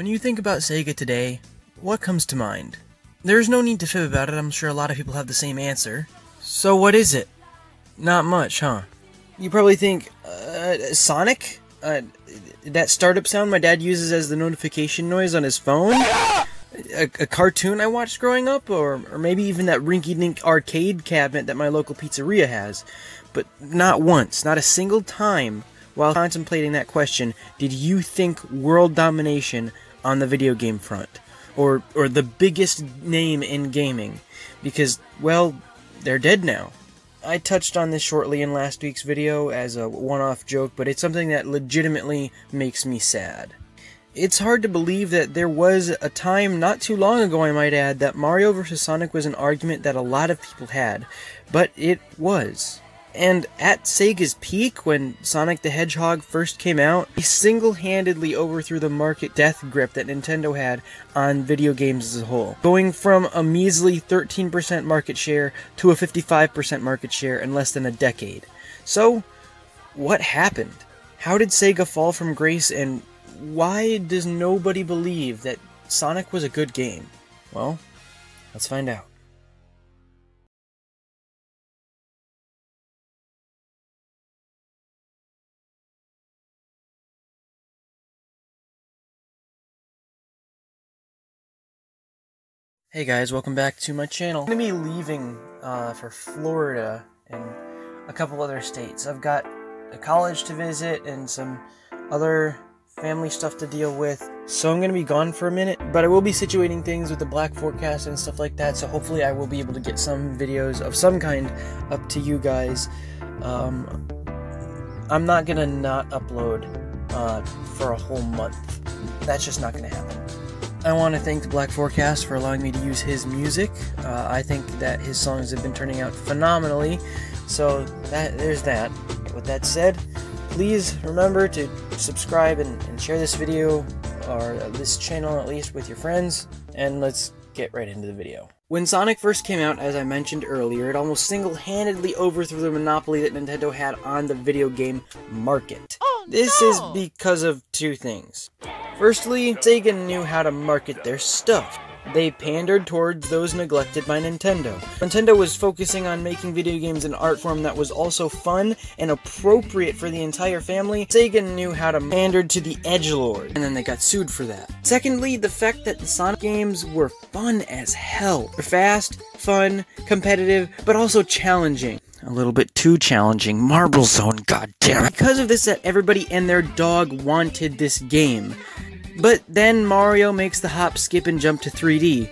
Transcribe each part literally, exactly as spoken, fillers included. When you think about Sega today, what comes to mind? There's no need to fib about it, I'm sure a lot of people have the same answer. So what is it? Not much, huh? You probably think, uh, Sonic? Uh, that startup sound my dad uses as the notification noise on his phone? A, a cartoon I watched growing up? Or, or maybe even that rinky-dink arcade cabinet that my local pizzeria has? But not once, not a single time, while contemplating that question, did you think world domination on the video game front, or or the biggest name in gaming, because, well, they're dead now. I touched on this shortly in last week's video as a one-off joke, but it's something that legitimately makes me sad. It's hard to believe that there was a time not too long ago, I might add, that Mario versus Sonic was an argument that a lot of people had, but it was. And at Sega's peak, when Sonic the Hedgehog first came out, he single-handedly overthrew the market death grip that Nintendo had on video games as a whole, going from a measly thirteen percent market share to a fifty-five percent market share in less than a decade. So, what happened? How did Sega fall from grace, and why does nobody believe that Sonic was a good game? Well, let's find out. Hey guys, welcome back to my channel. I'm going to be leaving uh, for Florida and a couple other states. I've got a college to visit and some other family stuff to deal with. So I'm going to be gone for a minute, but I will be situating things with the Black Forecast and stuff like that. So hopefully I will be able to get some videos of some kind up to you guys. Um, I'm not going to not upload uh, for a whole month. That's just not going to happen. I want to thank the Black Forecast for allowing me to use his music. Uh, I think that his songs have been turning out phenomenally, so that, there's that. With that said, please remember to subscribe and, and share this video, or this channel at least, with your friends, and let's get right into the video. When Sonic first came out, as I mentioned earlier, it almost single-handedly overthrew the monopoly that Nintendo had on the video game market. Oh, no! This is because of two things. Firstly, Sega knew how to market their stuff. They pandered towards those neglected by Nintendo. Nintendo was focusing on making video games an art form that was also fun and appropriate for the entire family. Sega knew how to pander to the edgelord, and then they got sued for that. Secondly, the fact that the Sonic games were fun as hell. They're fast, fun, competitive, but also challenging. A little bit too challenging. Marble Zone, goddammit. Because of this, that everybody and their dog wanted this game. But then Mario makes the hop, skip, and jump to three D.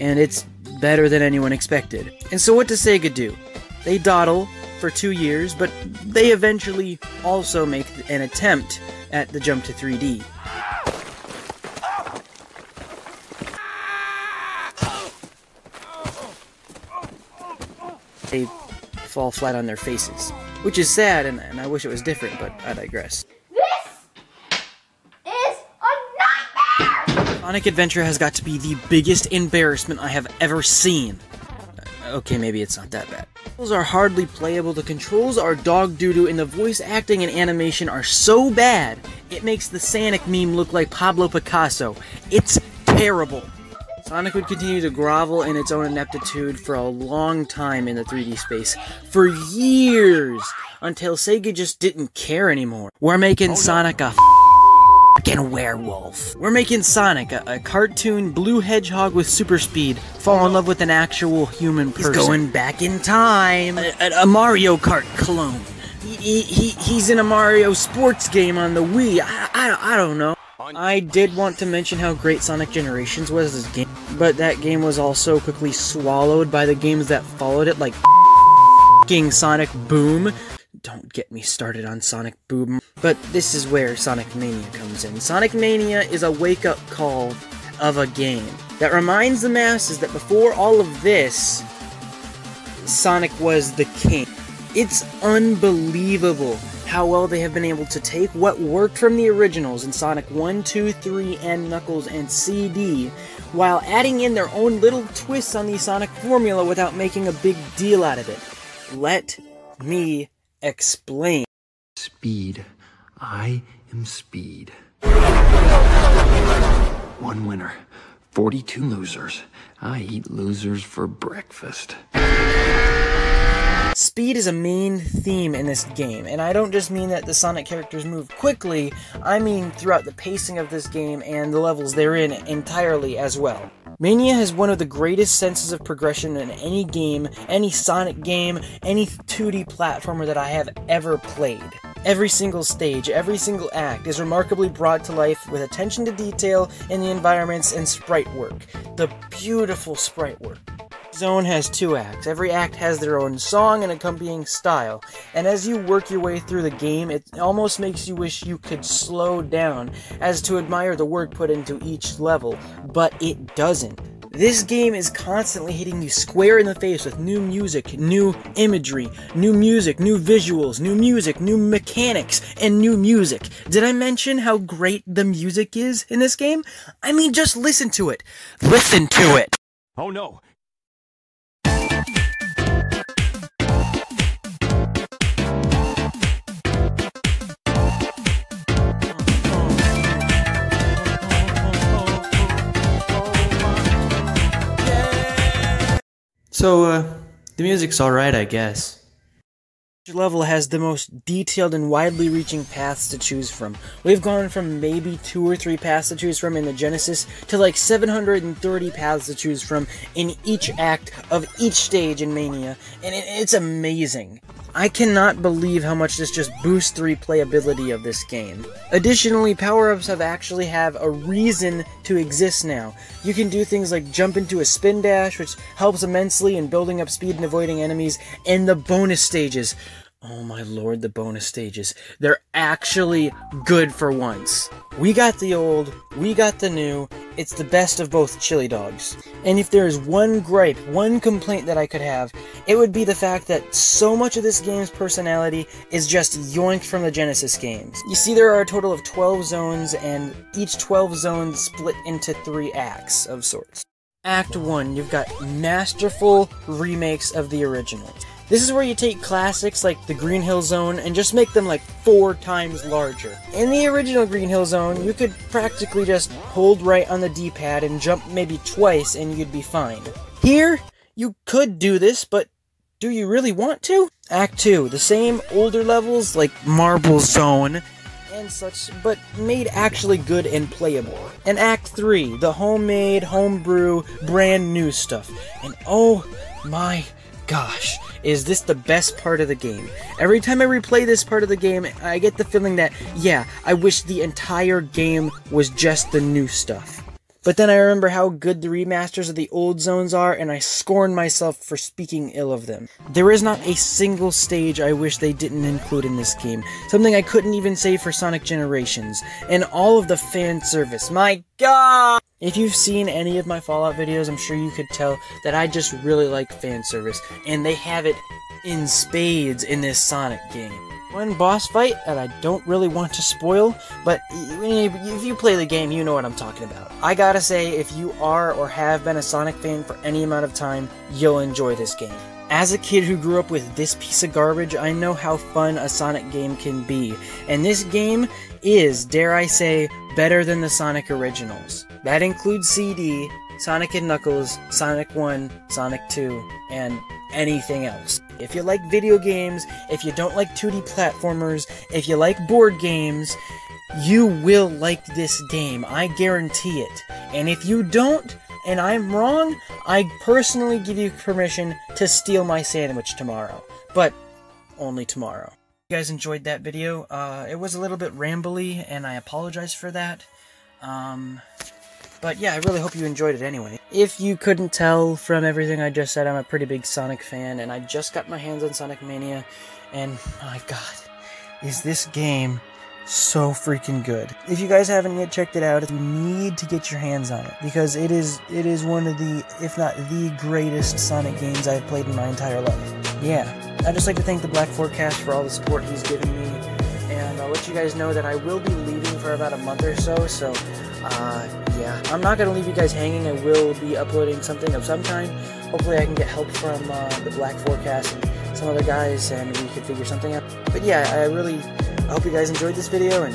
And it's better than anyone expected. And so what does Sega do? They dawdle for two years, but they eventually also make an attempt at the jump to three D. They fall flat on their faces. Which is sad, and, and I wish it was different, but I digress. This is a nightmare! Sonic Adventure has got to be the biggest embarrassment I have ever seen. Okay, maybe it's not that bad. The controls are hardly playable, the controls are dog doo-doo, and the voice acting and animation are so bad, it makes the Sanic meme look like Pablo Picasso. It's terrible. Sonic would continue to grovel in its own ineptitude for a long time in the three D space, for years, until Sega just didn't care anymore. We're making oh, Sonic no. a f***ing werewolf. We're making Sonic a, a cartoon blue hedgehog with super speed fall oh, in love with an actual human person. He's going back in time. A, a, a Mario Kart clone. He, he, he's in a Mario sports game on the Wii. I, I, I don't know. I did want to mention how great Sonic Generations was as a game, but that game was also quickly swallowed by the games that followed it, like f***ing Sonic Boom. Don't get me started on Sonic Boom. But this is where Sonic Mania comes in. Sonic Mania is a wake-up call of a game that reminds the masses that before all of this, Sonic was the king. It's unbelievable how well they have been able to take what worked from the originals in Sonic one, two, three, and Knuckles, and C D, while adding in their own little twists on the Sonic formula without making a big deal out of it. Let me explain. Speed. I am speed. One winner, forty-two losers. I eat losers for breakfast. Speed is a main theme in this game, and I don't just mean that the Sonic characters move quickly, I mean throughout the pacing of this game and the levels they're in entirely as well. Mania has one of the greatest senses of progression in any game, any Sonic game, any two D platformer that I have ever played. Every single stage, every single act is remarkably brought to life with attention to detail in the environments and sprite work. The beautiful sprite work. Zone has two acts. Every act has their own song and accompanying style, and as you work your way through the game, it almost makes you wish you could slow down as to admire the work put into each level, but it doesn't. This game is constantly hitting you square in the face with new music, new imagery, new music, new visuals, new music, new mechanics, and new music. Did I mention how great the music is in this game? I mean, just listen to it. Listen to it. Oh no. So, uh, the music's alright, I guess. Each level has the most detailed and widely reaching paths to choose from. We've gone from maybe two or three paths to choose from in the Genesis to like seven hundred thirty paths to choose from in each act of each stage in Mania, and it, it's amazing. I cannot believe how much this just boosts the replayability of this game. Additionally, power-ups have actually have a reason to exist now. You can do things like jump into a spin dash, which helps immensely in building up speed and avoiding enemies, and the bonus stages. Oh my lord, the bonus stages. They're actually good for once. We got the old, we got the new, it's the best of both chili dogs. And if there is one gripe, one complaint that I could have, it would be the fact that so much of this game's personality is just yoinked from the Genesis games. You see, there are a total of twelve zones, and each twelve zones split into three acts of sorts. Act one, you've got masterful remakes of the originals. This is where you take classics like the Green Hill Zone and just make them like four times larger. In the original Green Hill Zone, you could practically just hold right on the D-pad and jump maybe twice and you'd be fine. Here, you could do this, but do you really want to? Act two, the same older levels like Marble Zone and such, but made actually good and playable. And Act three, the homemade, homebrew, brand new stuff. And oh my gosh, is this the best part of the game? Every time I replay this part of the game, I get the feeling that, yeah, I wish the entire game was just the new stuff. But then I remember how good the remasters of the old zones are, and I scorn myself for speaking ill of them. There is not a single stage I wish they didn't include in this game, something I couldn't even say for Sonic Generations, and all of the fan service, my god! If you've seen any of my Fallout videos, I'm sure you could tell that I just really like fan service, and they have it in spades in this Sonic game. One boss fight that I don't really want to spoil, but if you play the game, you know what I'm talking about. I gotta say, if you are or have been a Sonic fan for any amount of time, you'll enjoy this game. As a kid who grew up with this piece of garbage, I know how fun a Sonic game can be, and this game is, dare I say, better than the Sonic originals. That includes C D, Sonic and Knuckles, Sonic one, Sonic two, and anything else. If you like video games, if you don't like two D platformers, if you like board games, you will like this game. I guarantee it. And if you don't, and I'm wrong, I personally give you permission to steal my sandwich tomorrow. But only tomorrow. If you guys enjoyed that video, uh, it was a little bit rambly, and I apologize for that. Um... But yeah, I really hope you enjoyed it anyway. If you couldn't tell from everything I just said, I'm a pretty big Sonic fan, and I just got my hands on Sonic Mania, and my god, is this game so freaking good. If you guys haven't yet checked it out, you need to get your hands on it, because it is it is one of the, if not the greatest Sonic games I've played in my entire life. Yeah, I'd just like to thank the Black Forecast for all the support he's given me, and I'll let you guys know that I will be leaving for about a month or so, so... Uh, yeah, I'm not going to leave you guys hanging. I will be uploading something of some kind. Hopefully I can get help from uh, the Black Forecast and some other guys, and we can figure something out. But yeah, I really I hope you guys enjoyed this video and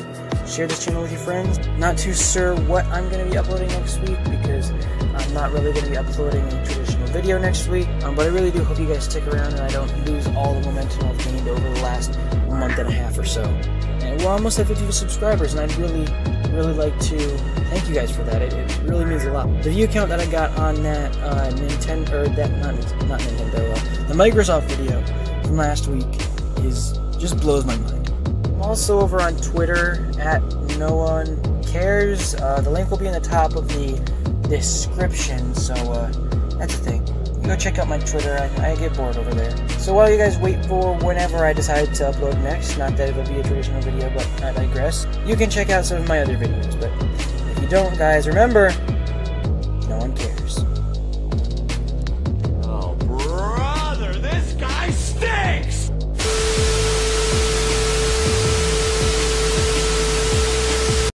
share this channel with your friends. Not too sure what I'm going to be uploading next week because I'm not really going to be uploading a traditional video next week. Um, but I really do hope you guys stick around and I don't lose all the momentum I've gained over the last month and a half or so. And we're almost at fifty subscribers, and I'd really, really like to thank you guys for that. It, it really means a lot. The view count that I got on that uh, Nintendo, or that not not Nintendo, uh, the Microsoft video from last week is just blows my mind. I'm also over on Twitter at NoOneCares. Uh, the link will be in the top of the description, so uh, that's the thing. Go check out my Twitter. I, I get bored over there. So while you guys wait for whenever I decide to upload next, not that it'll be a traditional video, but I digress, you can check out some of my other videos. But if you don't, guys, remember,